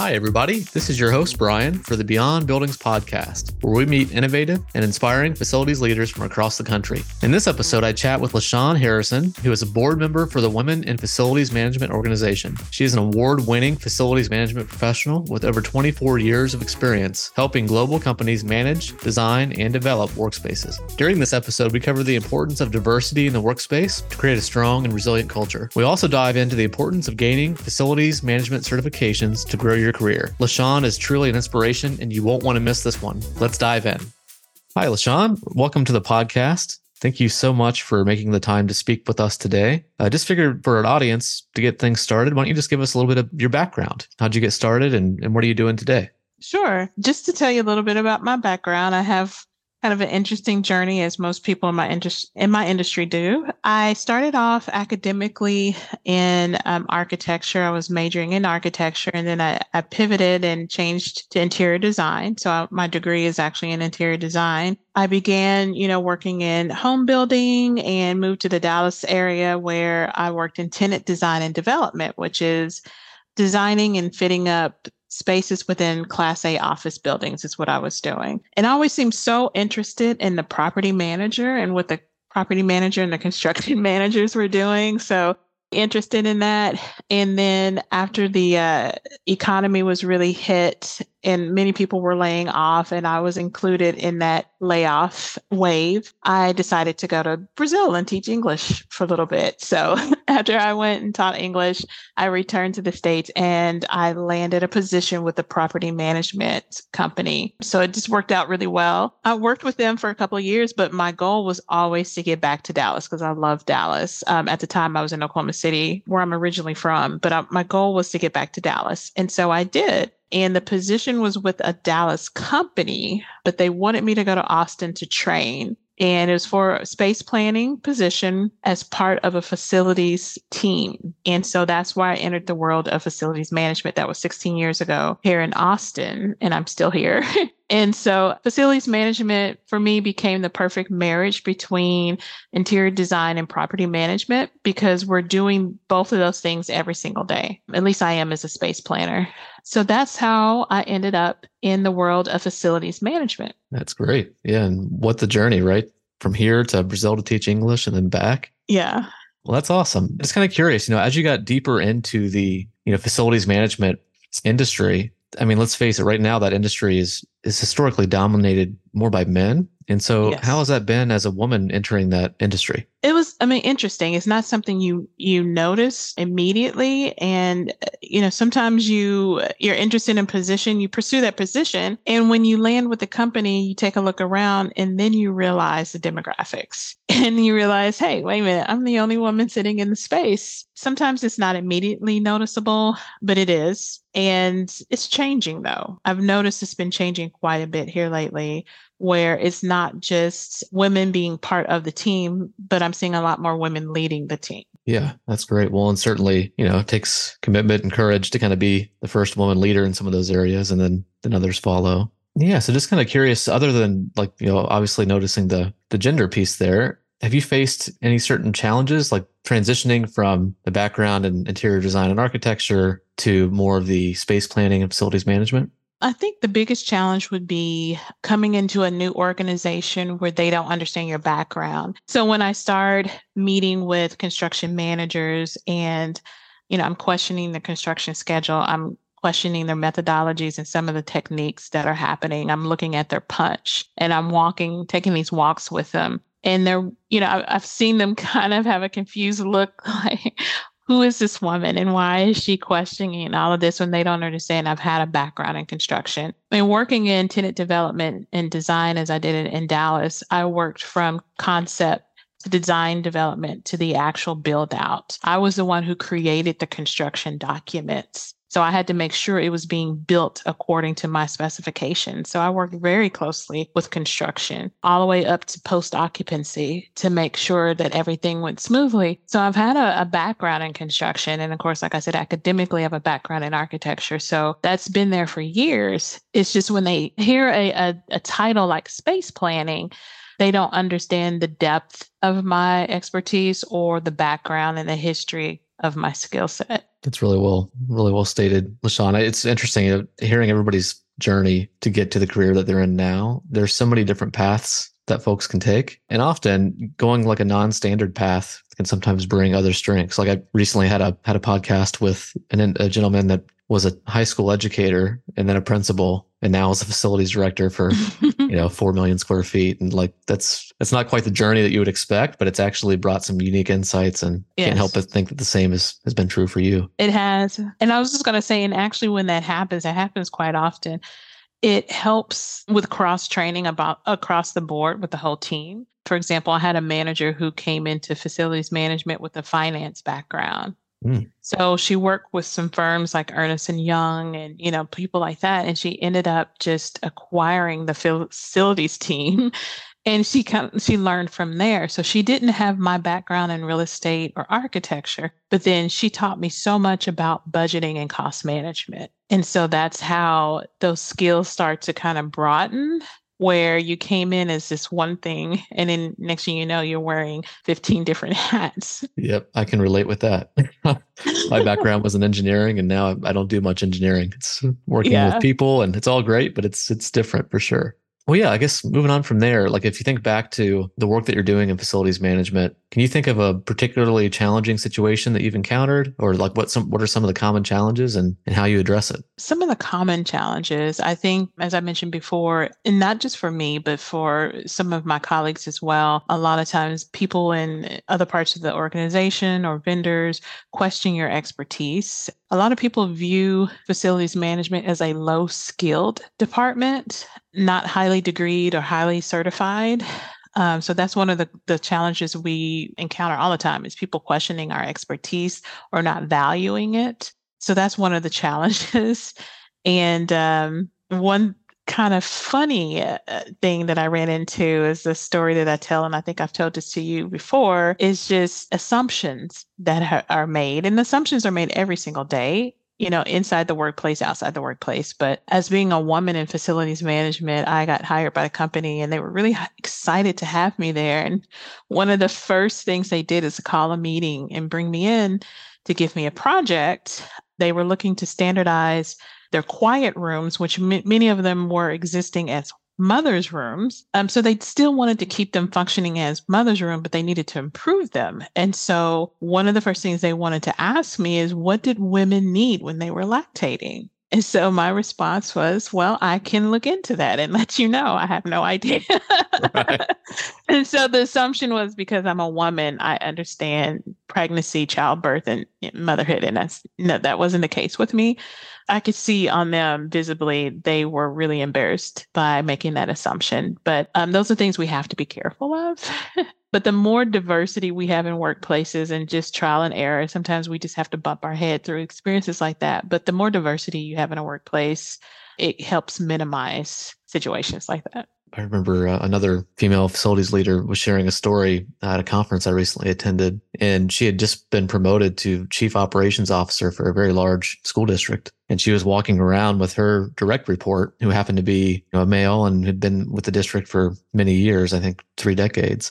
Hi, everybody. This is your host, Brian, for the Beyond Buildings Podcast, where we meet innovative and inspiring facilities leaders from across the country. In this episode, I chat with LaShawn Harrison, who is a board member for the Women in Facilities Management Organization. She is an award-winning facilities management professional with over 24 years of experience helping global companies manage, design, and develop workspaces. During this episode, we cover the importance of diversity in the workspace to create a strong and resilient culture. We also dive into the importance of gaining facilities management certifications to grow your career. LaShawn is truly an inspiration, and you won't want to miss this one. Let's dive in. Hi, LaShawn. Welcome to the podcast. Thank you so much for making the time to speak with us today. I just figured for an audience to get things started, why don't you just give us a little bit of your background? How'd you get started and what are you doing today? Sure. Just to tell you a little bit about my background, I have kind of an interesting journey, as most people in my industry do. I started off academically in architecture. I was majoring in architecture, and then I pivoted and changed to interior design. So my degree is actually in interior design. I began, working in home building and moved to the Dallas area where I worked in tenant design and development, which is designing and fitting up spaces within Class A office buildings is what I was doing. And I always seemed so interested in the property manager and what the property manager and the construction managers were doing. So interested in that. And then after the economy was really hit and many people were laying off, and I was included in that layoff wave, I decided to go to Brazil and teach English for a little bit. So after I went and taught English, I returned to the States and I landed a position with a property management company. So it just worked out really well. I worked with them for a couple of years, but my goal was always to get back to Dallas because I love Dallas. At the time, I was in Oklahoma City, where I'm originally from, but my goal was to get back to Dallas. And so I did. And the position was with a Dallas company, but they wanted me to go to Austin to train. And it was for a space planning position as part of a facilities team. And so that's why I entered the world of facilities management. That was 16 years ago here in Austin, and I'm still here. And so facilities management for me became the perfect marriage between interior design and property management, because we're doing both of those things every single day. At least I am as a space planner. So that's how I ended up in the world of facilities management. That's great. Yeah. And what the journey, right? From here to Brazil to teach English and then back. Yeah. Well, that's awesome. Just kind of curious, as you got deeper into the, facilities management industry, let's face it, right now that industry is historically dominated more by men. And so How has that been as a woman entering that industry? It was, interesting. It's not something you notice immediately. And, sometimes you're interested in position, you pursue that position. And when you land with the company, you take a look around and then you realize the demographics and you realize, hey, wait a minute, I'm the only woman sitting in the space. Sometimes it's not immediately noticeable, but it is. And it's changing though. I've noticed it's been changing quite a bit here lately, where it's not just women being part of the team, but I'm seeing a lot more women leading the team. Yeah, that's great. Well, and certainly, it takes commitment and courage to kind of be the first woman leader in some of those areas, and then others follow. Yeah. So just kind of curious, other than obviously noticing the gender piece there, have you faced any certain challenges, like transitioning from the background in interior design and architecture to more of the space planning and facilities management? I think the biggest challenge would be coming into a new organization where they don't understand your background. So when I start meeting with construction managers and, I'm questioning the construction schedule, I'm questioning their methodologies and some of the techniques that are happening. I'm looking at their punch and I'm taking these walks with them. And they're, I've seen them kind of have a confused look like, who is this woman and why is she questioning all of this when they don't understand I've had a background in construction? Working in tenant development and design as I did in Dallas, I worked from concept to design development to the actual build out. I was the one who created the construction documents. So I had to make sure it was being built according to my specifications. So I worked very closely with construction all the way up to post-occupancy to make sure that everything went smoothly. So I've had a background in construction. And of course, like I said, academically, I have a background in architecture. So that's been there for years. It's just when they hear a title like space planning, they don't understand the depth of my expertise or the background and the history of my skill set. That's really well stated, LaShawn. It's interesting hearing everybody's journey to get to the career that they're in now. There's so many different paths that folks can take. And often going like a non-standard path can sometimes bring other strengths. Like I recently had a podcast with a gentleman that was a high school educator and then a principal, and now is a facilities director for, 4 million square feet. And like, that's not quite the journey that you would expect, but it's actually brought some unique insights, and Can't help but think that the same has been true for you. It has. And I was just going to say, and actually when that happens quite often, it helps with cross-training across the board with the whole team. For example, I had a manager who came into facilities management with a finance background. Mm. So she worked with some firms like Ernst & Young and, people like that. And she ended up just acquiring the facilities team, and she learned from there. So she didn't have my background in real estate or architecture, but then she taught me so much about budgeting and cost management. And so that's how those skills start to kind of broaden, where you came in as this one thing, and then next thing you know, you're wearing 15 different hats. Yep, I can relate with that. My background was in engineering, and now I don't do much engineering. It's working with people, and it's all great, but it's different for sure. Well, yeah, I guess moving on from there, like if you think back to the work that you're doing in facilities management, can you think of a particularly challenging situation that you've encountered, or like what are some of the common challenges and how you address it? Some of the common challenges, I think, as I mentioned before, and not just for me, but for some of my colleagues as well, a lot of times people in other parts of the organization or vendors question your expertise. A lot of people view facilities management as a low-skilled department, not highly degreed or highly certified. So that's one of the challenges we encounter all the time, is people questioning our expertise or not valuing it. So that's one of the challenges. And one kind of funny thing that I ran into is the story that I tell, and I think I've told this to you before, is just assumptions that are made. And assumptions are made every single day, inside the workplace, outside the workplace. But as being a woman in facilities management, I got hired by the company, and they were really excited to have me there. And one of the first things they did is call a meeting and bring me in to give me a project. They were looking to standardize their quiet rooms, which many of them were existing as mother's rooms. So they still wanted to keep them functioning as mother's room, but they needed to improve them. And so one of the first things they wanted to ask me is, what did women need when they were lactating? And so my response was, well, I can look into that and let you know. I have no idea. Right. And so the assumption was, because I'm a woman, I understand pregnancy, childbirth, and motherhood. And that wasn't the case with me. I could see on them visibly, they were really embarrassed by making that assumption. But those are things we have to be careful of. But the more diversity we have in workplaces and just trial and error, sometimes we just have to bump our head through experiences like that. But the more diversity you have in a workplace, it helps minimize situations like that. I remember another female facilities leader was sharing a story at a conference I recently attended, and she had just been promoted to chief operations officer for a very large school district. And she was walking around with her direct report, who happened to be a male and had been with the district for many years, I think 3 decades.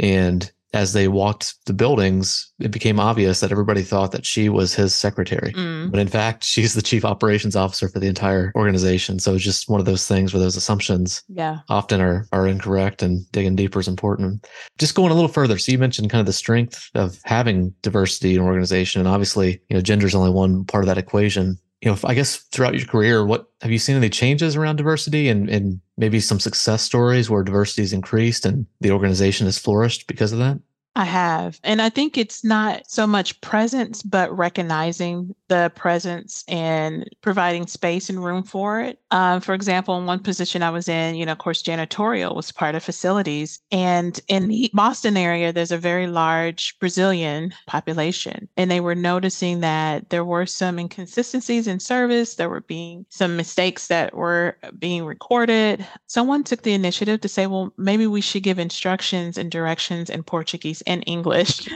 And as they walked the buildings, it became obvious that everybody thought that she was his secretary. Mm. But in fact, she's the chief operations officer for the entire organization. So it's just one of those things where those assumptions often are incorrect, and digging deeper is important. Just going a little further. So you mentioned kind of the strength of having diversity in an organization. And obviously, gender is only one part of that equation. I guess throughout your career, what have you seen any changes around diversity and maybe some success stories where diversity has increased and the organization has flourished because of that? I have. And I think it's not so much presence, but recognizing the presence and providing space and room for it. For example, in one position I was in, of course, janitorial was part of facilities. And in the Boston area, there's a very large Brazilian population. And they were noticing that there were some inconsistencies in service. There were being some mistakes that were being recorded. Someone took the initiative to say, well, maybe we should give instructions and directions in Portuguese and English.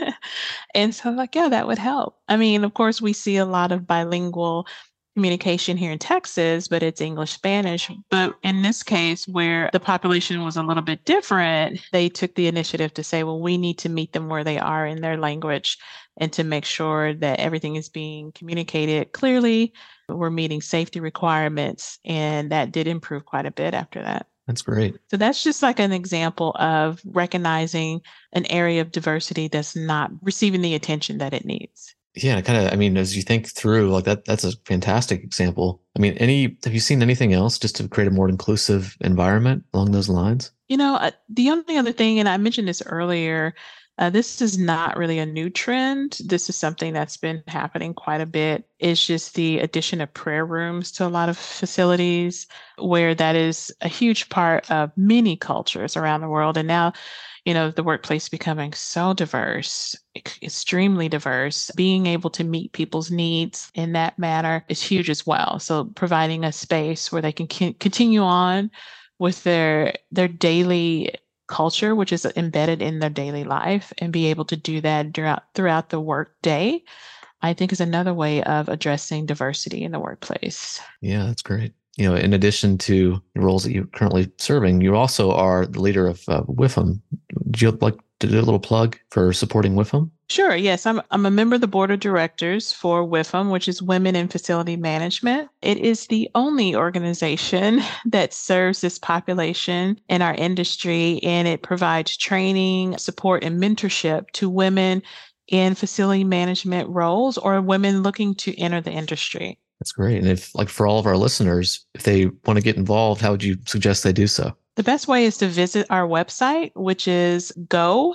And so I'm like, that would help. I mean, of course, we see a lot of bilingual communication here in Texas, but it's English-Spanish. But in this case, where the population was a little bit different, they took the initiative to say, well, we need to meet them where they are in their language and to make sure that everything is being communicated clearly. We're meeting safety requirements, and that did improve quite a bit after that. That's great. So that's just like an example of recognizing an area of diversity that's not receiving the attention that it needs. Yeah, kind of. I mean, as you think through, like that's a fantastic example. I mean, have you seen anything else just to create a more inclusive environment along those lines? You know, the only other thing, and I mentioned this earlier, this is not really a new trend. This is something that's been happening quite a bit. It's just the addition of prayer rooms to a lot of facilities, where that is a huge part of many cultures around the world. And now, you know, the workplace becoming so diverse, extremely diverse, being able to meet people's needs in that manner is huge as well. So providing a space where they can continue on with their daily culture, which is embedded in their daily life, and be able to do that throughout the work day, I think is another way of addressing diversity in the workplace. Yeah, that's great. You know, in addition to the roles that you're currently serving, you also are the leader of WIFM. Would you like to do a little plug for supporting WIFM? Sure. Yes. I'm a member of the board of directors for WIFM, which is Women in Facility Management. It is the only organization that serves this population in our industry, and it provides training, support, and mentorship to women in facility management roles or women looking to enter the industry. That's great. And if, like, for all of our listeners, if they want to get involved, how would you suggest they do so? The best way is to visit our website, which is GoWIFM,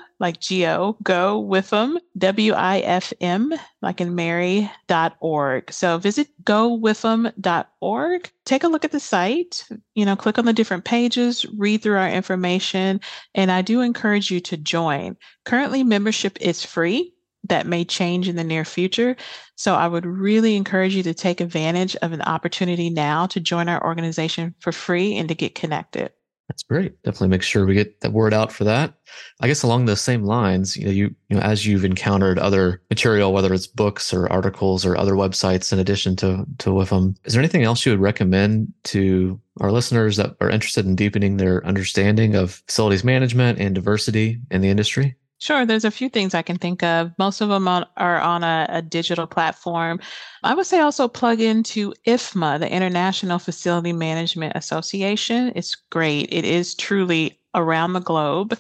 WIFM, like in Mary.org. So visit GoWIFM.org. Take a look at the site, you know, click on the different pages, read through our information. And I do encourage you to join. Currently, membership is free. That may change in the near future. So I would really encourage you to take advantage of an opportunity now to join our organization for free and to get connected. That's great. Definitely make sure we get that word out for that. I guess along those same lines, you know, as you've encountered other material, whether it's books or articles or other websites in addition to WIFM, is there anything else you would recommend to our listeners that are interested in deepening their understanding of facilities management and diversity in the industry? Sure. There's a few things I can think of. Most of them are on a digital platform. I would say also plug into IFMA, the International Facility Management Association. It's great. It is truly around the globe.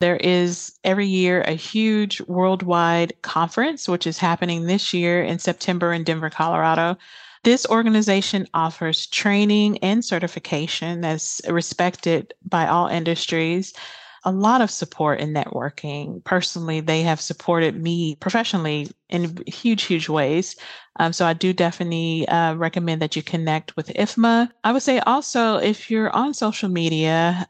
There is every year a huge worldwide conference, which is happening this year in September in Denver, Colorado. This organization offers training and certification that's respected by all industries. A lot of support and networking. Personally, they have supported me professionally in huge, huge ways. So I do definitely recommend that you connect with IFMA. I would say also, if you're on social media,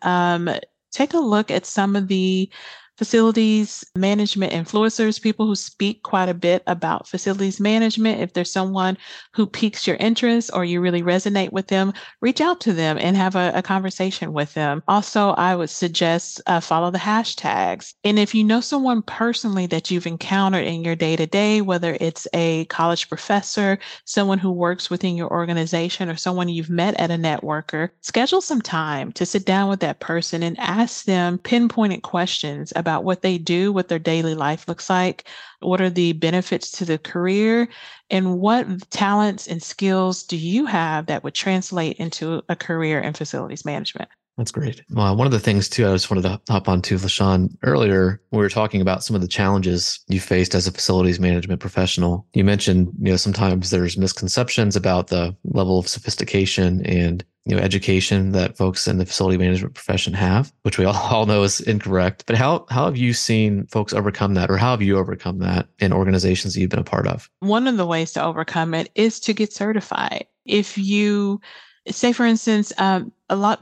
take a look at some of the facilities management influencers, people who speak quite a bit about facilities management. If there's someone who piques your interest or you really resonate with them, reach out to them and have a conversation with them. Also, I would suggest follow the hashtags. And if you know someone personally that you've encountered in your day-to-day, whether it's a college professor, someone who works within your organization, or someone you've met at a networker, schedule some time to sit down with that person and ask them pinpointed questions about what they do, what their daily life looks like, what are the benefits to the career, and what talents and skills do you have that would translate into a career in facilities management? That's great. Well, one of the things, too, I just wanted to hop on to, LaShawn, earlier, we were talking about some of the challenges you faced as a facilities management professional. You mentioned, you know, sometimes there's misconceptions about the level of sophistication and, you know, education that folks in the facility management profession have, which we all know is incorrect. But how have you seen folks overcome that, or how have you overcome that in organizations that you've been a part of? One of the ways to overcome it is to get certified. If you say, for instance,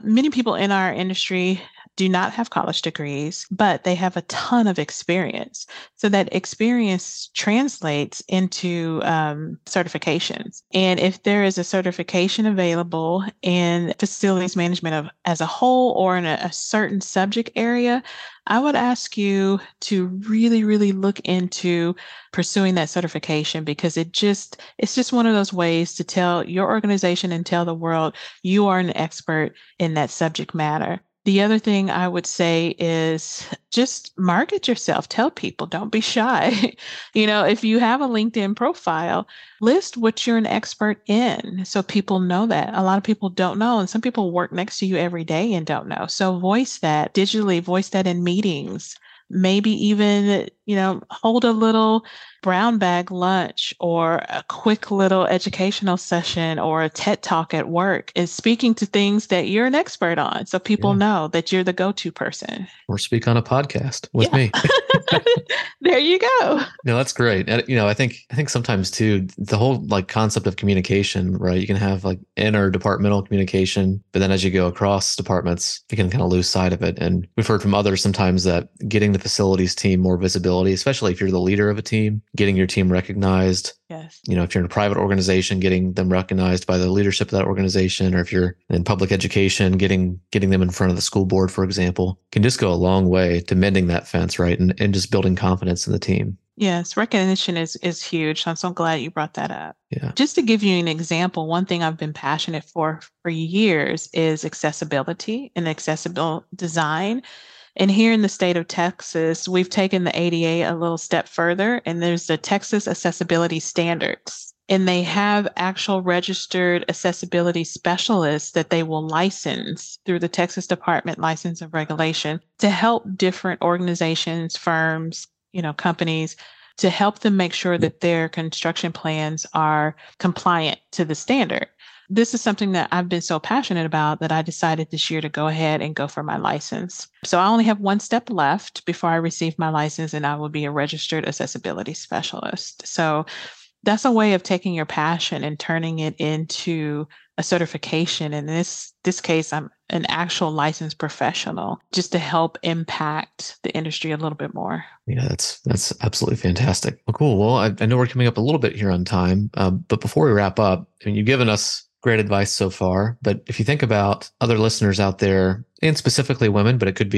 many people in our industry do not have college degrees, but they have a ton of experience. So that experience translates into certifications. And if there is a certification available in facilities management as a whole or in a certain subject area, I would ask you to really, really look into pursuing that certification, because it's just one of those ways to tell your organization and tell the world you are an expert in that subject matter. The other thing I would say is just market yourself. Tell people, don't be shy. If you have a LinkedIn profile, list what you're an expert in so people know that. A lot of people don't know, and some people work next to you every day and don't know. So voice that digitally, voice that in meetings. Maybe even, hold a little brown bag lunch or a quick little educational session or a TED Talk at work, is speaking to things that you're an expert on. So people know that you're the go-to person. Or speak on a podcast with me. There you go. No, that's great. And, I think sometimes too, the whole concept of communication, right? You can have interdepartmental communication, but then as you go across departments, you can kind of lose sight of it. And we've heard from others sometimes that getting the facilities team more visibility, especially if you're the leader of a team, getting your team recognized. Yes. If you're in a private organization, getting them recognized by the leadership of that organization, or if you're in public education, getting them in front of the school board, for example, can just go a long way to mending that fence, right? And just building confidence in the team. Yes, recognition is huge. I'm so glad you brought that up. Yeah. Just to give you an example, one thing I've been passionate for years is accessibility and accessible design. And here in the state of Texas, we've taken the ADA a little step further, and there's the Texas Accessibility Standards. And they have actual registered accessibility specialists that they will license through the Texas Department of Licensing and Regulation to help different organizations, firms, companies, to help them make sure that their construction plans are compliant to the standard. This is something that I've been so passionate about that I decided this year to go ahead and go for my license. So I only have one step left before I receive my license, and I will be a registered accessibility specialist. So that's a way of taking your passion and turning it into a certification. In this case, I'm an actual licensed professional, just to help impact the industry a little bit more. Yeah, that's absolutely fantastic. Well, cool. Well, I know we're coming up a little bit here on time, but before we wrap up, you've given us great advice so far. But if you think about other listeners out there, and specifically women, but it could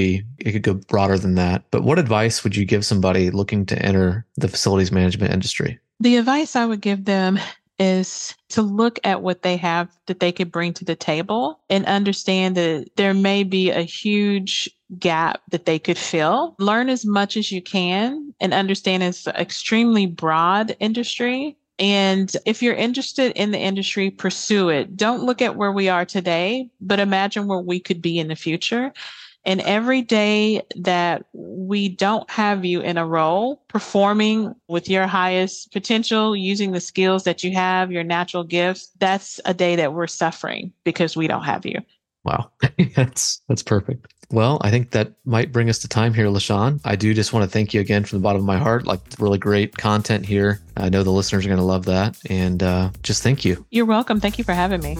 go broader than that. But what advice would you give somebody looking to enter the facilities management industry? The advice I would give them is to look at what they have that they could bring to the table and understand that there may be a huge gap that they could fill. Learn as much as you can and understand it's an extremely broad industry. And if you're interested in the industry, pursue it. Don't look at where we are today, but imagine where we could be in the future. And every day that we don't have you in a role performing with your highest potential, using the skills that you have, your natural gifts, that's a day that we're suffering because we don't have you. Wow. That's perfect. Well, I think that might bring us to time here, LaShawn. I do just want to thank you again from the bottom of my heart. Really great content here. I know the listeners are going to love that. And just thank you. You're welcome. Thank you for having me.